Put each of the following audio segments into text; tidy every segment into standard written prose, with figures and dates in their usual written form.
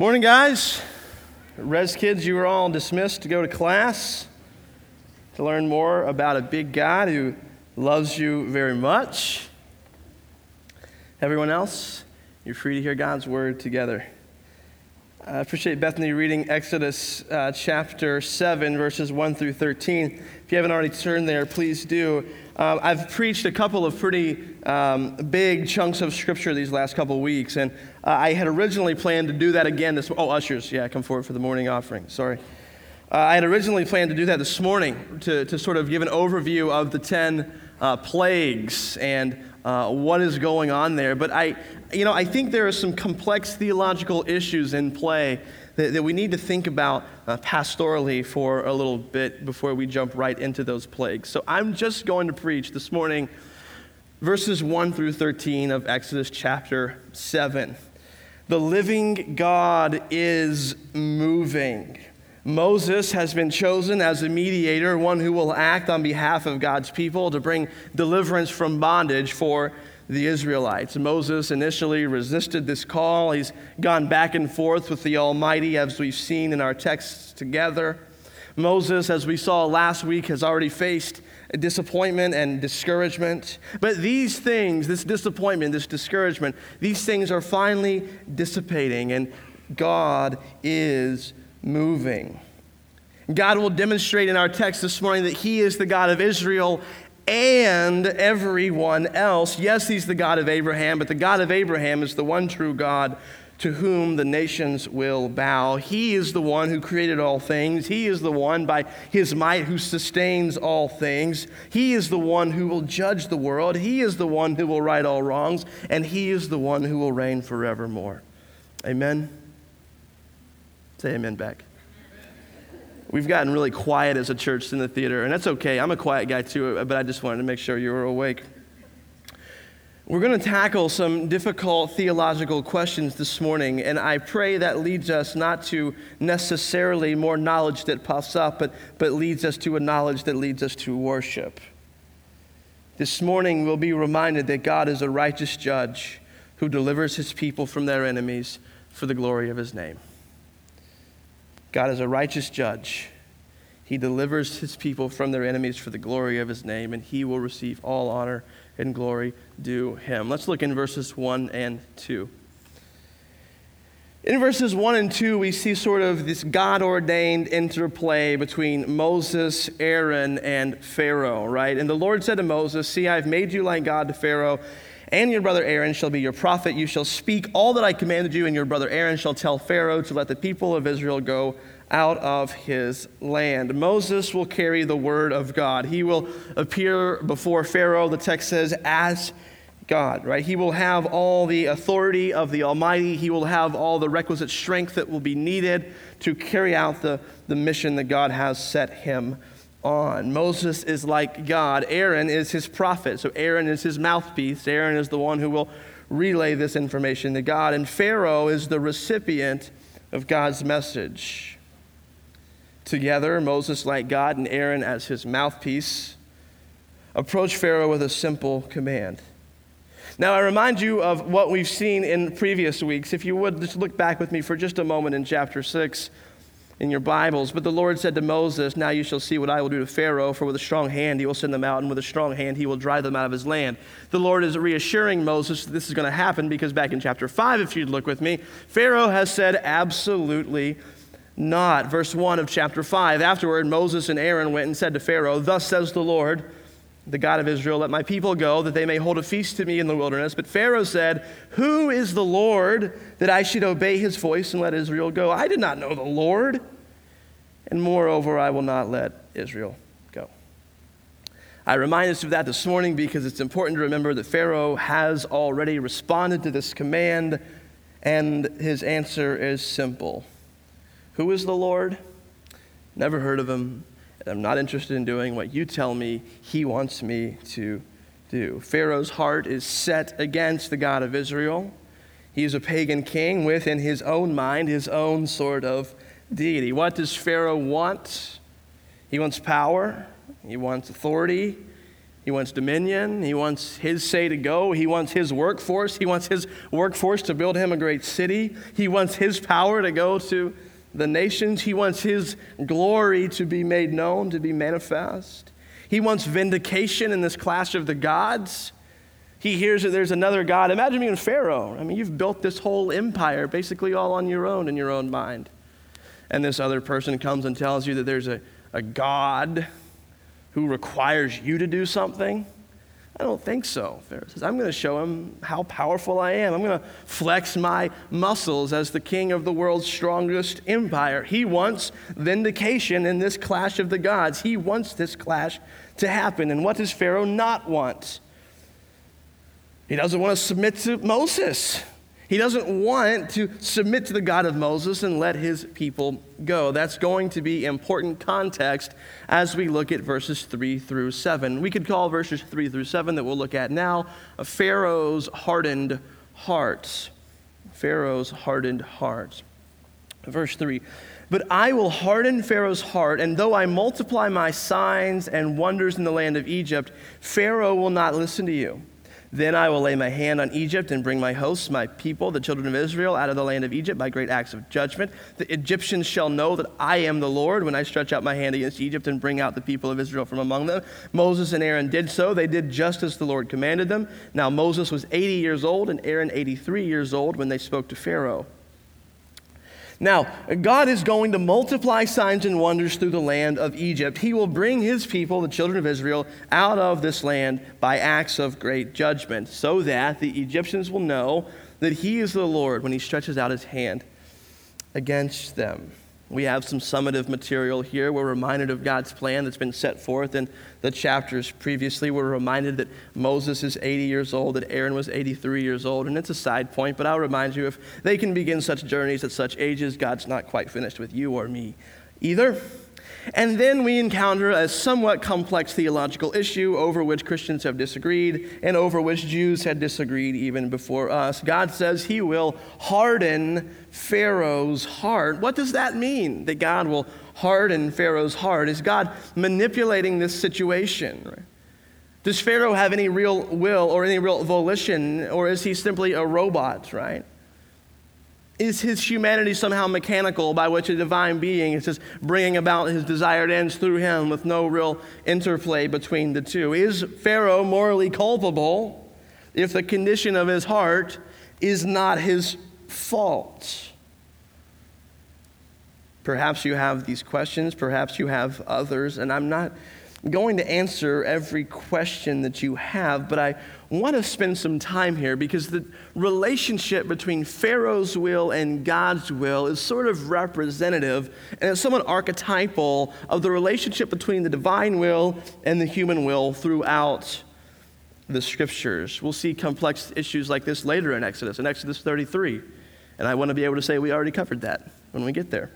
Morning, guys. Res kids, you were all dismissed to go to class to learn more about a big God who loves you very much. Everyone else, you're free to hear God's word together. I appreciate Bethany reading Exodus chapter 7, verses 1 through 13. If you haven't already turned there, please do. I've preached a couple of pretty big chunks of scripture these last couple of weeks, and I had originally planned to do that again this morning. Oh, ushers, yeah, come forward for the morning offering, sorry. I had originally planned to do that this morning to sort of give an overview of the 10 plagues and what is going on there. But I think there are some complex theological issues in play that we need to think about pastorally for a little bit before we jump right into those plagues. So I'm just going to preach this morning verses 1 through 13 of Exodus chapter 7. The living God is moving. Moses has been chosen as a mediator, one who will act on behalf of God's people to bring deliverance from bondage for the Israelites. Moses initially resisted this call. He's gone back and forth with the Almighty, as we've seen in our texts together. Moses, as we saw last week, has already faced disappointment and discouragement. But these things, this disappointment, this discouragement, these things are finally dissipating, and God is moving. God will demonstrate in our text this morning that he is the God of Israel and everyone else. Yes, he's the God of Abraham, but the God of Abraham is the one true God to whom the nations will bow. He is the one who created all things. He is the one by his might who sustains all things. He is the one who will judge the world. He is the one who will right all wrongs, and he is the one who will reign forevermore. Amen. Say amen back. We've gotten really quiet as a church in the theater, and that's okay. I'm a quiet guy too, but I just wanted to make sure you were awake. We're going to tackle some difficult theological questions this morning, and I pray that leads us not to necessarily more knowledge that puffs up, but leads us to a knowledge that leads us to worship. This morning, we'll be reminded that God is a righteous judge who delivers his people from their enemies for the glory of his name. God is a righteous judge. He delivers his people from their enemies for the glory of his name, and he will receive all honor and glory due him. Let's look in verses 1 and 2. In verses 1 and 2, we see sort of this God-ordained interplay between Moses, Aaron, and Pharaoh, right? And the Lord said to Moses, "See, I have made you like God to Pharaoh, and your brother Aaron shall be your prophet. You shall speak all that I commanded you, and your brother Aaron shall tell Pharaoh to let the people of Israel go out of his land." Moses will carry the word of God. He will appear before Pharaoh, the text says, as God, right? He will have all the authority of the Almighty. He will have all the requisite strength that will be needed to carry out the mission that God has set him on. Moses is like God. Aaron is his prophet. So Aaron is his mouthpiece. Aaron is the one who will relay this information to God. And Pharaoh is the recipient of God's message. Together, Moses like God and Aaron as his mouthpiece approach Pharaoh with a simple command. Now, I remind you of what we've seen in previous weeks. If you would, just look back with me for just a moment in chapter 6. In your Bibles, but the Lord said to Moses, "Now you shall see what I will do to Pharaoh, for with a strong hand he will send them out, and with a strong hand he will drive them out of his land." The Lord is reassuring Moses that this is going to happen because back in chapter 5, if you'd look with me, Pharaoh has said absolutely not. Verse 1 of chapter 5, "Afterward Moses and Aaron went and said to Pharaoh, 'Thus says the Lord, the God of Israel, let my people go, that they may hold a feast to me in the wilderness.' But Pharaoh said, 'Who is the Lord that I should obey his voice and let Israel go? I did not know the Lord, and moreover, I will not let Israel go.'" I remind us of that this morning because it's important to remember that Pharaoh has already responded to this command, and his answer is simple. Who is the Lord? Never heard of him. I'm not interested in doing what you tell me he wants me to do. Pharaoh's heart is set against the God of Israel. He is a pagan king with, in his own mind, his own sort of deity. What does Pharaoh want? He wants power. He wants authority. He wants dominion. He wants his say to go. He wants his workforce. He wants his workforce to build him a great city. He wants his power to go to the nations. He wants his glory to be made known, to be manifest. He wants vindication in this clash of the gods. He hears that there's another god. Imagine being Pharaoh. I mean, you've built this whole empire basically all on your own in your own mind. And this other person comes and tells you that there's a god who requires you to do something? I don't think so. Pharaoh says, I'm going to show him how powerful I am. I'm going to flex my muscles as the king of the world's strongest empire. He wants vindication in this clash of the gods. He wants this clash to happen. And what does Pharaoh not want? He doesn't want to submit to Moses. He doesn't want to submit to the God of Moses and let his people go. That's going to be important context as we look at verses 3 through 7. We could call verses 3 through 7 that we'll look at now, Pharaoh's hardened hearts. Pharaoh's hardened hearts. Verse 3, but I will harden Pharaoh's heart, and though I multiply my signs and wonders in the land of Egypt, Pharaoh will not listen to you. Then I will lay my hand on Egypt and bring my hosts, my people, the children of Israel, out of the land of Egypt by great acts of judgment. The Egyptians shall know that I am the Lord when I stretch out my hand against Egypt and bring out the people of Israel from among them. Moses and Aaron did so. They did just as the Lord commanded them. Now Moses was 80 years old and Aaron 83 years old when they spoke to Pharaoh. Now, God is going to multiply signs and wonders through the land of Egypt. He will bring his people, the children of Israel, out of this land by acts of great judgment, so that the Egyptians will know that he is the Lord when he stretches out his hand against them. We have some summative material here. We're reminded of God's plan that's been set forth in the chapters previously. We're reminded that Moses is 80 years old, that Aaron was 83 years old, and it's a side point, but I'll remind you, if they can begin such journeys at such ages, God's not quite finished with you or me either. And then we encounter a somewhat complex theological issue over which Christians have disagreed and over which Jews had disagreed even before us. God says he will harden Pharaoh's heart. What does that mean, that God will harden Pharaoh's heart? Is God manipulating this situation? Does Pharaoh have any real will or any real volition, or is he simply a robot, right? Is his humanity somehow mechanical by which a divine being is just bringing about his desired ends through him with no real interplay between the two? Is Pharaoh morally culpable if the condition of his heart is not his fault? Perhaps you have these questions, perhaps you have others, and I'm not going to answer every question that you have, but I want to spend some time here because the relationship between Pharaoh's will and God's will is sort of representative and it's somewhat archetypal of the relationship between the divine will and the human will throughout the scriptures. We'll see complex issues like this later in Exodus 33, and I want to be able to say we already covered that when we get there.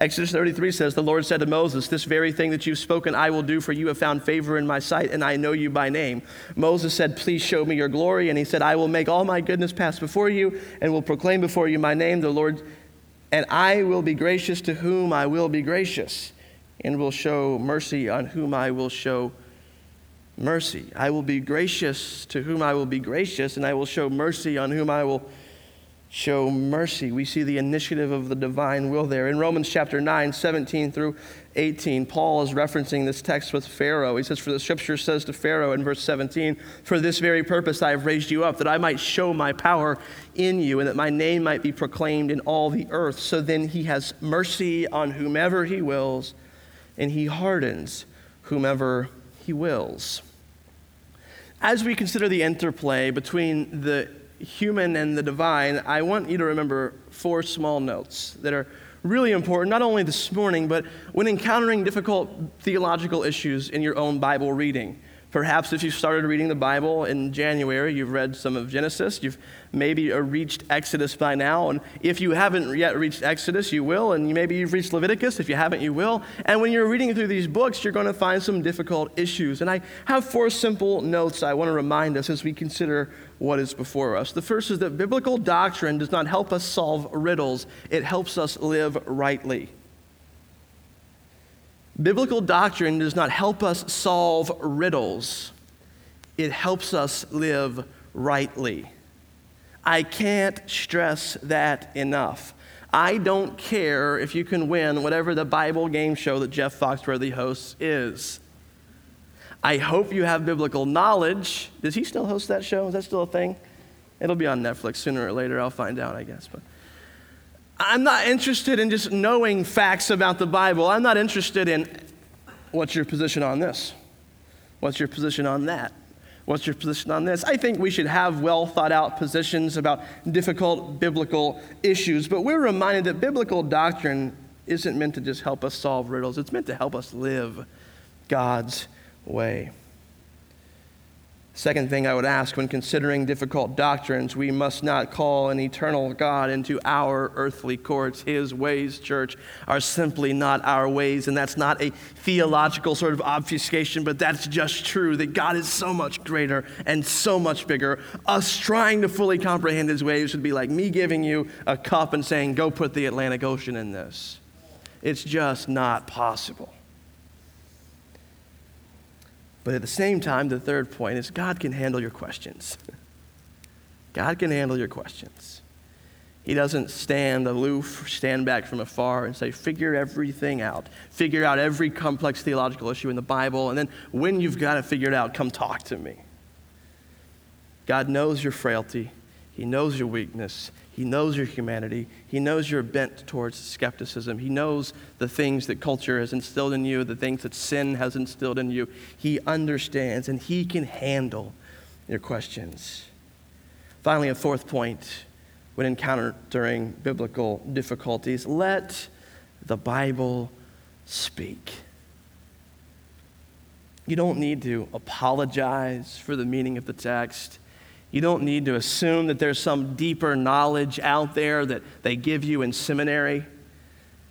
Exodus 33 says, the Lord said to Moses, this very thing that you've spoken I will do, for you have found favor in my sight, and I know you by name. Moses said, please show me your glory. And he said, I will make all my goodness pass before you, and will proclaim before you my name, the Lord. And I will be gracious to whom I will be gracious, and will show mercy on whom I will show mercy. I will be gracious to whom I will be gracious, and I will show mercy on whom I will show mercy. We see the initiative of the divine will there. In Romans chapter 9, 17 through 18, Paul is referencing this text with Pharaoh. He says, for the scripture says to Pharaoh in verse 17, for this very purpose I have raised you up, that I might show my power in you, and that my name might be proclaimed in all the earth. So then he has mercy on whomever he wills, and he hardens whomever he wills. As we consider the interplay between the human and the divine, I want you to remember four small notes that are really important, not only this morning, but when encountering difficult theological issues in your own Bible reading. Perhaps if you started reading the Bible in January, you've read some of Genesis, you've maybe reached Exodus by now, and if you haven't yet reached Exodus, you will, and maybe you've reached Leviticus, if you haven't, you will, and when you're reading through these books, you're going to find some difficult issues, and I have four simple notes I want to remind us as we consider what is before us. The first is that biblical doctrine does not help us solve riddles, it helps us live rightly. Biblical doctrine does not help us solve riddles. It helps us live rightly. I can't stress that enough. I don't care if you can win whatever the Bible game show that Jeff Foxworthy hosts is. I hope you have biblical knowledge. Does he still host that show? Is that still a thing? It'll be on Netflix sooner or later. I'll find out, I guess. But I'm not interested in just knowing facts about the Bible. I'm not interested in what's your position on this? What's your position on that? What's your position on this? I think we should have well thought out positions about difficult biblical issues, but we're reminded that biblical doctrine isn't meant to just help us solve riddles. It's meant to help us live God's way. Second thing I would ask when considering difficult doctrines, we must not call an eternal God into our earthly courts. His ways, church, are simply not our ways, and that's not a theological sort of obfuscation, but that's just true, that God is so much greater and so much bigger. Us trying to fully comprehend his ways would be like me giving you a cup and saying, go put the Atlantic Ocean in this. It's just not possible. But at the same time, the third point is God can handle your questions. God can handle your questions. He doesn't stand aloof, stand back from afar and say, figure everything out. Figure out every complex theological issue in the Bible, and then when you've got it figured out, come talk to me. God knows your frailty. He knows your weakness. He knows your humanity. He knows your bent towards skepticism. He knows the things that culture has instilled in you, the things that sin has instilled in you. He understands, and he can handle your questions. Finally, a fourth point when encountering biblical difficulties, let the Bible speak. You don't need to apologize for the meaning of the text. You don't need to assume that there's some deeper knowledge out there that they give you in seminary,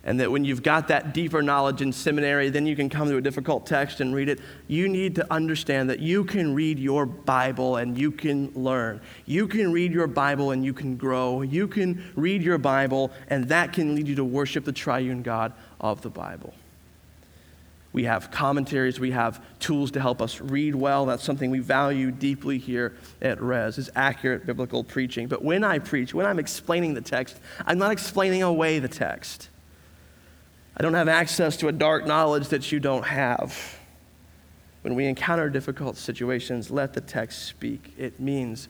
and that when you've got that deeper knowledge in seminary, then you can come to a difficult text and read it. You need to understand that you can read your Bible and you can learn. You can read your Bible and you can grow. You can read your Bible, and that can lead you to worship the triune God of the Bible. We have commentaries, we have tools to help us read well. That's something we value deeply here at Res, is accurate biblical preaching. But when I preach, when I'm explaining the text, I'm not explaining away the text. I don't have access to a dark knowledge that you don't have. When we encounter difficult situations, let the text speak. It means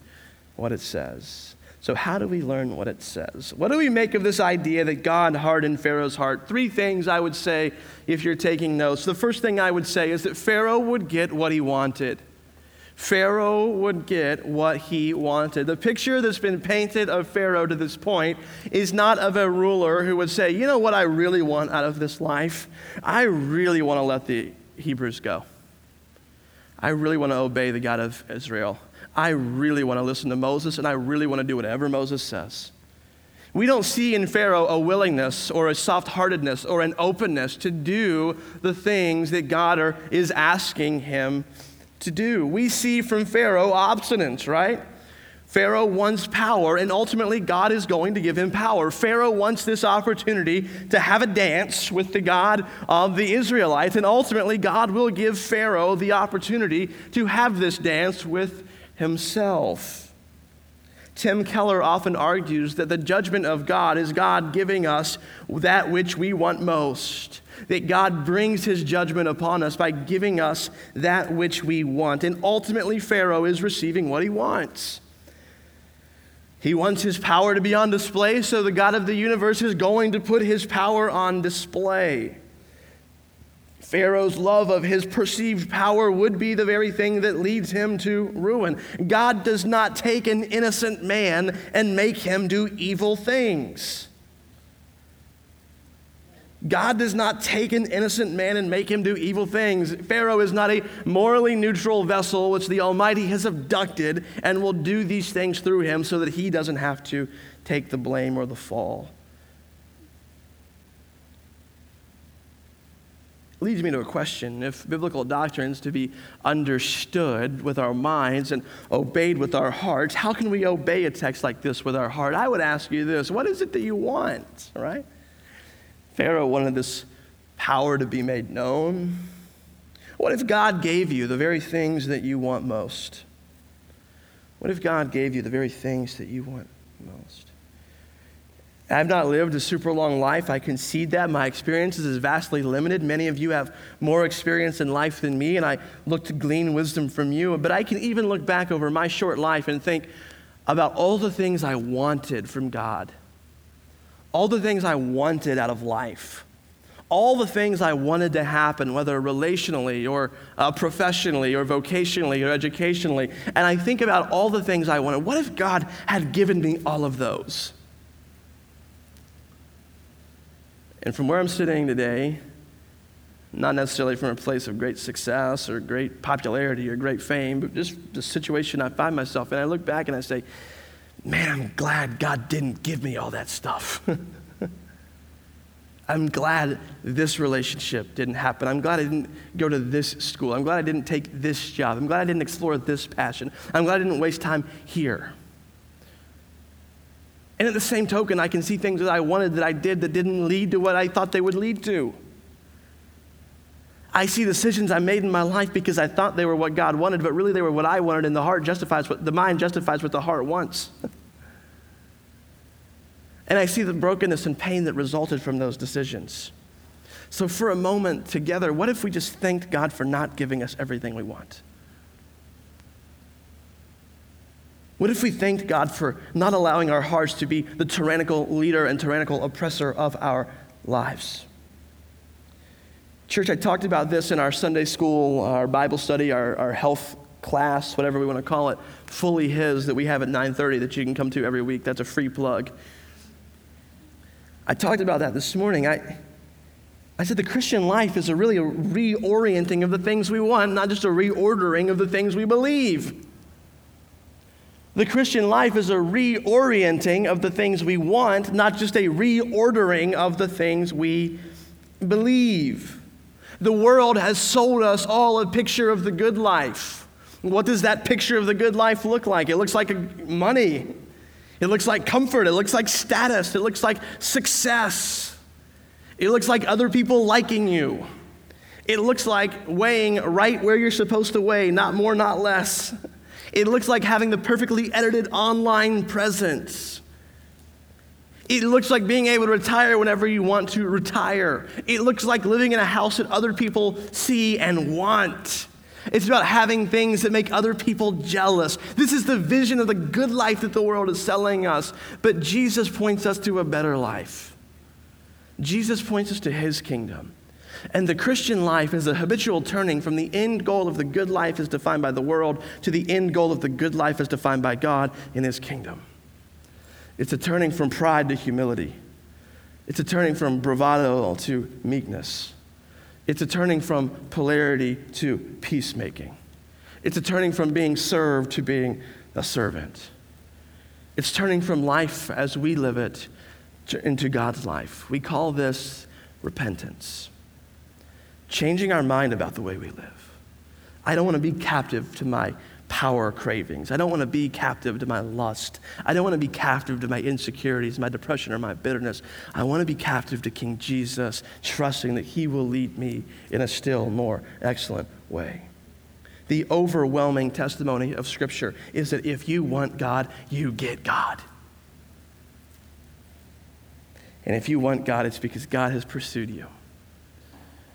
what it says. So how do we learn what it says? What do we make of this idea that God hardened Pharaoh's heart? Three things I would say if you're taking notes. The first thing I would say is that Pharaoh would get what he wanted. Pharaoh would get what he wanted. The picture that's been painted of Pharaoh to this point is not of a ruler who would say, you know what I really want out of this life? I really want to let the Hebrews go. I really want to obey the God of Israel. I really want to listen to Moses, and I really want to do whatever Moses says. We don't see in Pharaoh a willingness or a soft-heartedness or an openness to do the things that God is asking him to do. We see from Pharaoh obstinance, right? Pharaoh wants power, and ultimately God is going to give him power. Pharaoh wants this opportunity to have a dance with the God of the Israelites, and ultimately God will give Pharaoh the opportunity to have this dance with himself. Tim Keller often argues that the judgment of God is God giving us that which we want most, that God brings his judgment upon us by giving us that which we want, and ultimately Pharaoh is receiving what he wants. He wants his power to be on display, so the God of the universe is going to put his power on display. Pharaoh's love of his perceived power would be the very thing that leads him to ruin. God does not take an innocent man and make him do evil things. God does not take an innocent man and make him do evil things. Pharaoh is not a morally neutral vessel which the Almighty has abducted and will do these things through him so that he doesn't have to take the blame or the fall. Leads me to a question. If biblical doctrine is to be understood with our minds and obeyed with our hearts, how can we obey a text like this with our heart? I would ask you this. What is it that you want, right? Pharaoh wanted this power to be made known? What if God gave you the very things that you want most? What if God gave you the very things that you want most? I've not lived a super long life. I concede that. My experiences is vastly limited. Many of you have more experience in life than me, and I look to glean wisdom from you. But I can even look back over my short life and think about all the things I wanted from God, all the things I wanted out of life, all the things I wanted to happen, whether relationally or professionally or vocationally or educationally. And I think about all the things I wanted. What if God had given me all of those? And from where I'm sitting today, not necessarily from a place of great success or great popularity or great fame, but just the situation I find myself in, I look back and I say, man, I'm glad God didn't give me all that stuff. I'm glad this relationship didn't happen. I'm glad I didn't go to this school. I'm glad I didn't take this job. I'm glad I didn't explore this passion. I'm glad I didn't waste time here. And at the same token, I can see things that I wanted that I did that didn't lead to what I thought they would lead to. I see decisions I made in my life because I thought they were what God wanted, but really they were what I wanted, and the mind justifies what the heart wants. And I see the brokenness and pain that resulted from those decisions. So for a moment together, what if we just thanked God for not giving us everything we want? What if we thanked God for not allowing our hearts to be the tyrannical leader and tyrannical oppressor of our lives? Church, I talked about this in our Sunday school, our Bible study, our health class, whatever we want to call it, Fully His, that we have at 9:30 that you can come to every week. That's a free plug. I talked about that this morning. I said the Christian life is really a reorienting of the things we want, not just a reordering of the things we believe. The Christian life is a reorienting of the things we want, not just a reordering of the things we believe. The world has sold us all a picture of the good life. What does that picture of the good life look like? It looks like money. It looks like comfort. It looks like status. It looks like success. It looks like other people liking you. It looks like weighing right where you're supposed to weigh, not more, not less. It looks like having the perfectly edited online presence. It looks like being able to retire whenever you want to retire. It looks like living in a house that other people see and want. It's about having things that make other people jealous. This is the vision of the good life that the world is selling us. But Jesus points us to a better life. Jesus points us to his kingdom. And the Christian life is a habitual turning from the end goal of the good life as defined by the world to the end goal of the good life as defined by God in his kingdom. It's a turning from pride to humility. It's a turning from bravado to meekness. It's a turning from polarity to peacemaking. It's a turning from being served to being a servant. It's turning from life as we live it into God's life. We call this repentance. Changing our mind about the way we live. I don't want to be captive to my power cravings. I don't want to be captive to my lust. I don't want to be captive to my insecurities, my depression, or my bitterness. I want to be captive to King Jesus, trusting that he will lead me in a still more excellent way. The overwhelming testimony of Scripture is that if you want God, you get God. And if you want God, it's because God has pursued you.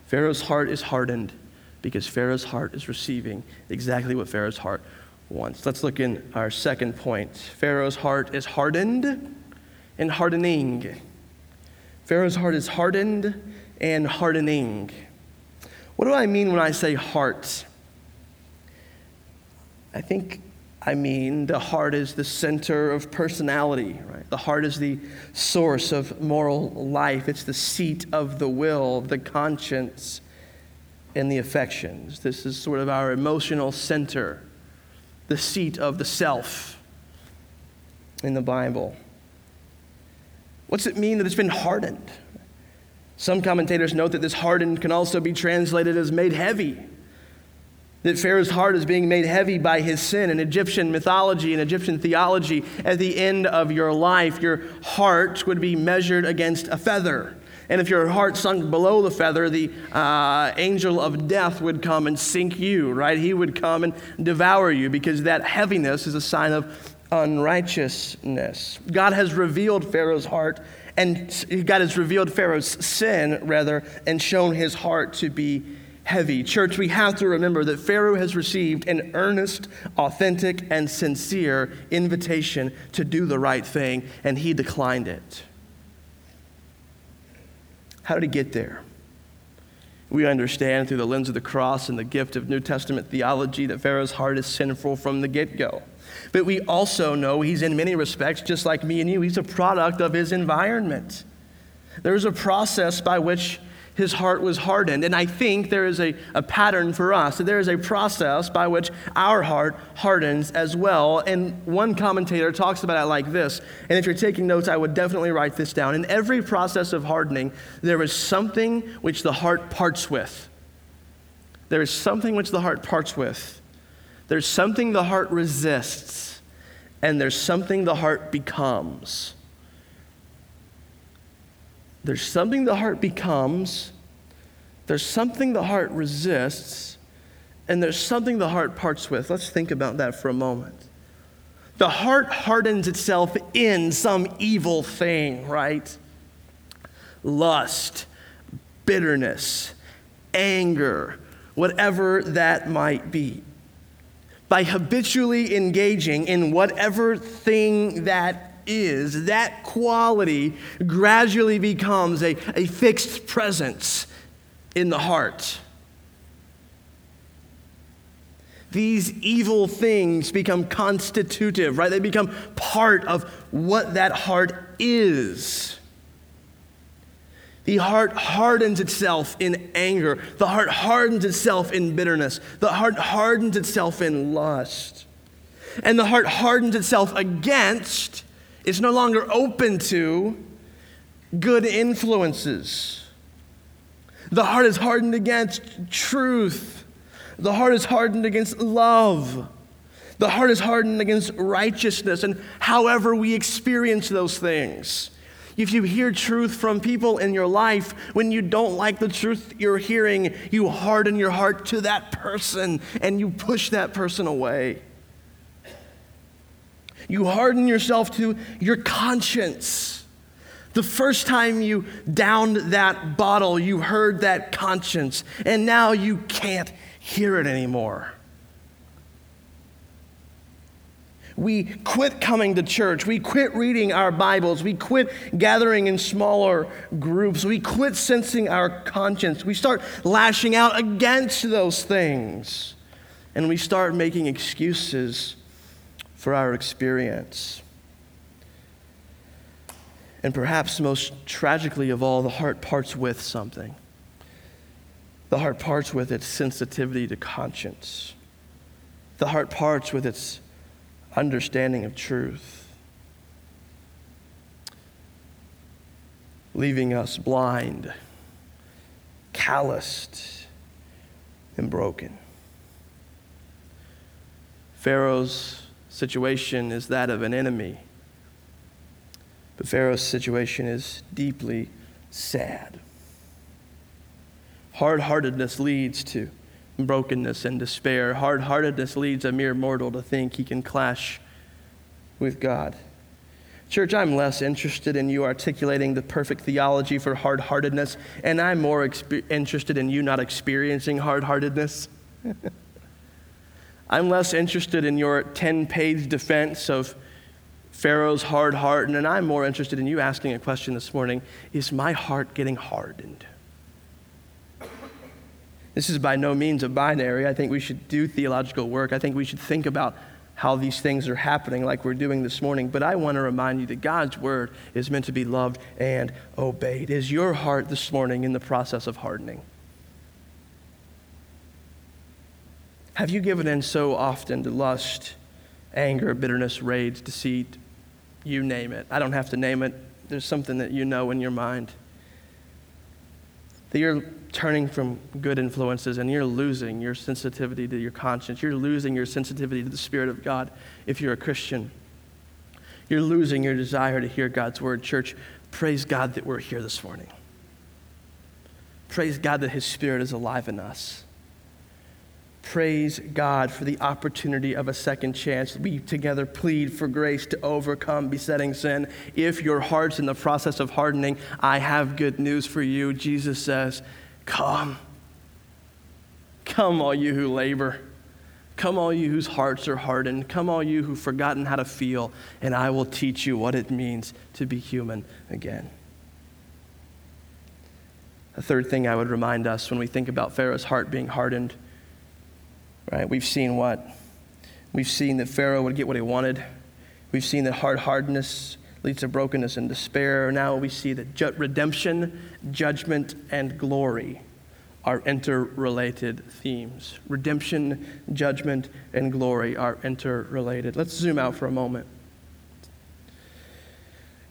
Pharaoh's heart is hardened because Pharaoh's heart is receiving exactly what Pharaoh's heart wants. Let's look in our second point. Pharaoh's heart is hardened and hardening. Pharaoh's heart is hardened and hardening. What do I mean when I say heart? I think I mean the heart is the center of personality, right? The heart is the source of moral life. It's the seat of the will, the conscience, and the affections. This is sort of our emotional center, the seat of the self in the Bible. What's it mean that it's been hardened? Some commentators note that this hardened can also be translated as made heavy. That Pharaoh's heart is being made heavy by his sin. In Egyptian mythology and Egyptian theology, at the end of your life, your heart would be measured against a feather. And if your heart sunk below the feather, the angel of death would come and sink you, right? He would come and devour you, because that heaviness is a sign of unrighteousness. God has revealed Pharaoh's heart, and God has revealed Pharaoh's sin, rather, and shown his heart to be heavy. Church, we have to remember that Pharaoh has received an earnest, authentic, and sincere invitation to do the right thing, and he declined it. How did he get there? We understand through the lens of the cross and the gift of New Testament theology that Pharaoh's heart is sinful from the get-go. But we also know he's, in many respects, just like me and you, he's a product of his environment. There's a process by which his heart was hardened. And I think there is a pattern for us. There is a process by which our heart hardens as well. And one commentator talks about it like this. And if you're taking notes, I would definitely write this down. In every process of hardening, there is something which the heart parts with. There is something which the heart parts with. There's something the heart resists. And there's something the heart becomes. There's something the heart becomes, there's something the heart resists, and there's something the heart parts with. Let's think about that for a moment. The heart hardens itself in some evil thing, right? Lust, bitterness, anger, whatever that might be. By habitually engaging in whatever thing that is, that quality gradually becomes a fixed presence in the heart. These evil things become constitutive, right? They become part of what that heart is. The heart hardens itself in anger. The heart hardens itself in bitterness. The heart hardens itself in lust. And the heart hardens itself against. It's no longer open to good influences. The heart is hardened against truth. The heart is hardened against love. The heart is hardened against righteousness, and however we experience those things. If you hear truth from people in your life, when you don't like the truth you're hearing, you harden your heart to that person and you push that person away. You harden yourself to your conscience. The first time you downed that bottle, you heard that conscience, and now you can't hear it anymore. We quit coming to church. We quit reading our Bibles. We quit gathering in smaller groups. We quit sensing our conscience. We start lashing out against those things, and we start making excuses for our experience. And perhaps most tragically of all, the heart parts with something. The heart parts with its sensitivity to conscience. The heart parts with its understanding of truth, leaving us blind, calloused, and broken. Pharaoh's situation is that of an enemy. But Pharaoh's situation is deeply sad. Hard-heartedness leads to brokenness and despair. Hard-heartedness leads a mere mortal to think he can clash with God. Church, I'm less interested in you articulating the perfect theology for hard-heartedness, and I'm more interested in you not experiencing hard-heartedness. I'm less interested in your 10-page defense of Pharaoh's hard heart, and I'm more interested in you asking a question this morning: is my heart getting hardened? This is by no means a binary. I think we should do theological work. I think we should think about how these things are happening like we're doing this morning. But I want to remind you that God's word is meant to be loved and obeyed. Is your heart this morning in the process of hardening? Have you given in so often to lust, anger, bitterness, rage, deceit, you name it? I don't have to name it. There's something that you know in your mind. That you're turning from good influences and you're losing your sensitivity to your conscience. You're losing your sensitivity to the Spirit of God if you're a Christian. You're losing your desire to hear God's word. Church, praise God that we're here this morning. Praise God that his Spirit is alive in us. Praise God for the opportunity of a second chance. We together plead for grace to overcome besetting sin. If your heart's in the process of hardening, I have good news for you. Jesus says, come. Come, all you who labor. Come, all you whose hearts are hardened. Come, all you who've forgotten how to feel, and I will teach you what it means to be human again. A third thing I would remind us when we think about Pharaoh's heart being hardened, right? We've seen what? We've seen that Pharaoh would get what he wanted. We've seen that hardness leads to brokenness and despair. Now we see that redemption, judgment, and glory are interrelated themes. Redemption, judgment, and glory are interrelated. Let's zoom out for a moment.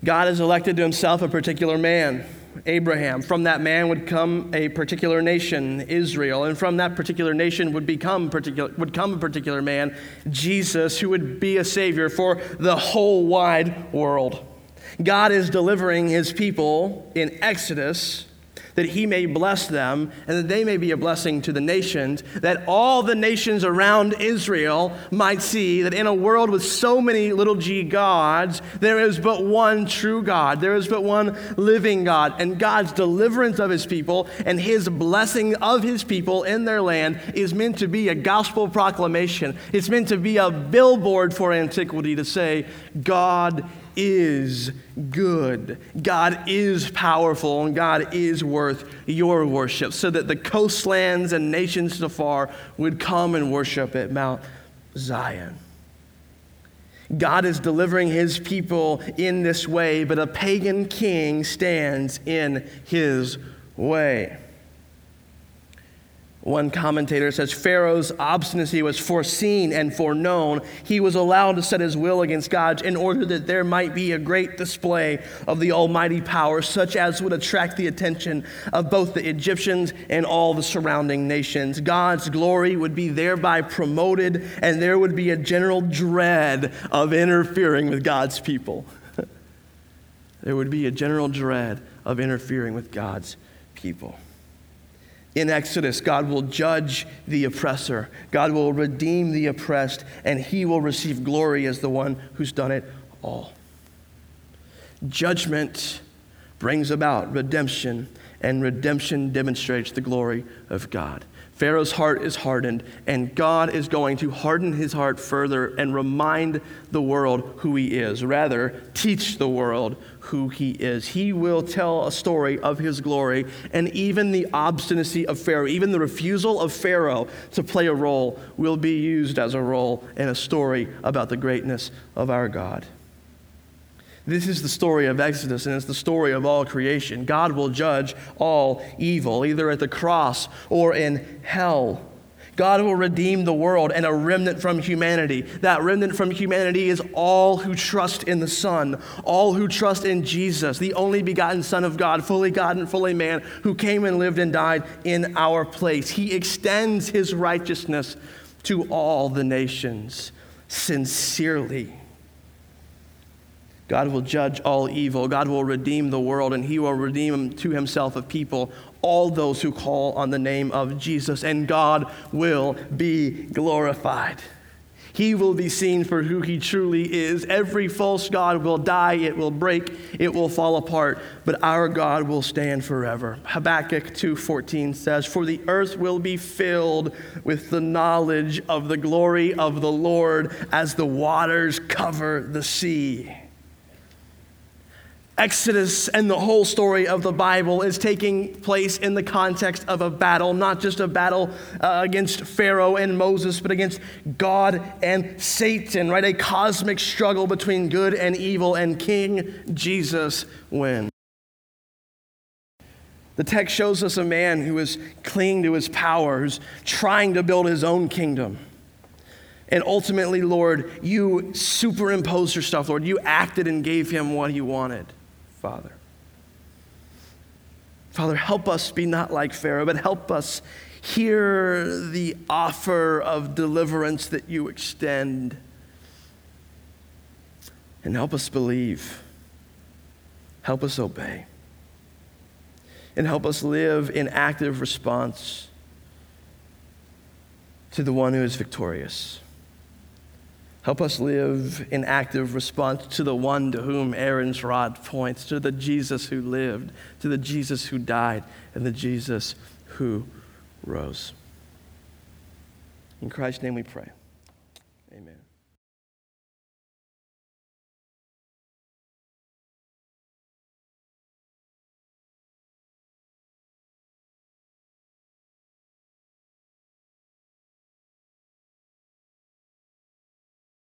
God has elected to himself a particular man, Abraham. From that man would come a particular nation, Israel, and from that particular nation would come a particular man, Jesus, who would be a savior for the whole wide world. God is delivering his people in Exodus that he may bless them and that they may be a blessing to the nations, that all the nations around Israel might see that in a world with so many little g gods, there is but one true God. There is but one living God. And God's deliverance of his people and his blessing of his people in their land is meant to be a gospel proclamation. It's meant to be a billboard for antiquity to say, God is good. God is powerful, and God is worth your worship, so that the coastlands and nations afar would come and worship at Mount Zion. God is delivering his people in this way, but a pagan king stands in his way. One commentator says, Pharaoh's obstinacy was foreseen and foreknown. He was allowed to set his will against God in order that there might be a great display of the almighty power, such as would attract the attention of both the Egyptians and all the surrounding nations. God's glory would be thereby promoted, and there would be a general dread of interfering with God's people. There would be a general dread of interfering with God's people. In Exodus, God will judge the oppressor. God will redeem the oppressed, and he will receive glory as the one who's done it all. Judgment brings about redemption, and redemption demonstrates the glory of God. Pharaoh's heart is hardened, and God is going to harden his heart further and remind the world who he is. Rather, teach the world who he is. He will tell a story of his glory, and even the obstinacy of Pharaoh, even the refusal of Pharaoh to play a role will be used as a role in a story about the greatness of our God. This is the story of Exodus, and it's the story of all creation. God will judge all evil, either at the cross or in hell. God will redeem the world and a remnant from humanity. That remnant from humanity is all who trust in the Son, all who trust in Jesus, the only begotten Son of God and fully man, who came and lived and died in our place. He extends his righteousness to all the nations sincerely. God will judge all evil. God will redeem the world, and he will redeem to himself a people, all those who call on the name of Jesus, and God will be glorified. He will be seen for who he truly is. Every false god will die, it will break, it will fall apart, but our God will stand forever. Habakkuk 2:14 says, "For the earth will be filled with the knowledge of the glory of the Lord as the waters cover the sea." Exodus and the whole story of the Bible is taking place in the context of a battle, not just a battle against Pharaoh and Moses, but against God and Satan, right? A cosmic struggle between good and evil, and King Jesus wins. The text shows us a man who is clinging to his power, who's trying to build his own kingdom. And ultimately, Lord, you superimposed your stuff, Lord. You acted and gave him what he wanted. Father, help us be not like Pharaoh, but help us hear the offer of deliverance that you extend. And help us believe. Help us obey. and help us live in active response to the one who is victorious. Help us live in active response to the one to whom Aaron's rod points, to the Jesus who lived, to the Jesus who died, and the Jesus who rose. In Christ's name we pray. Amen.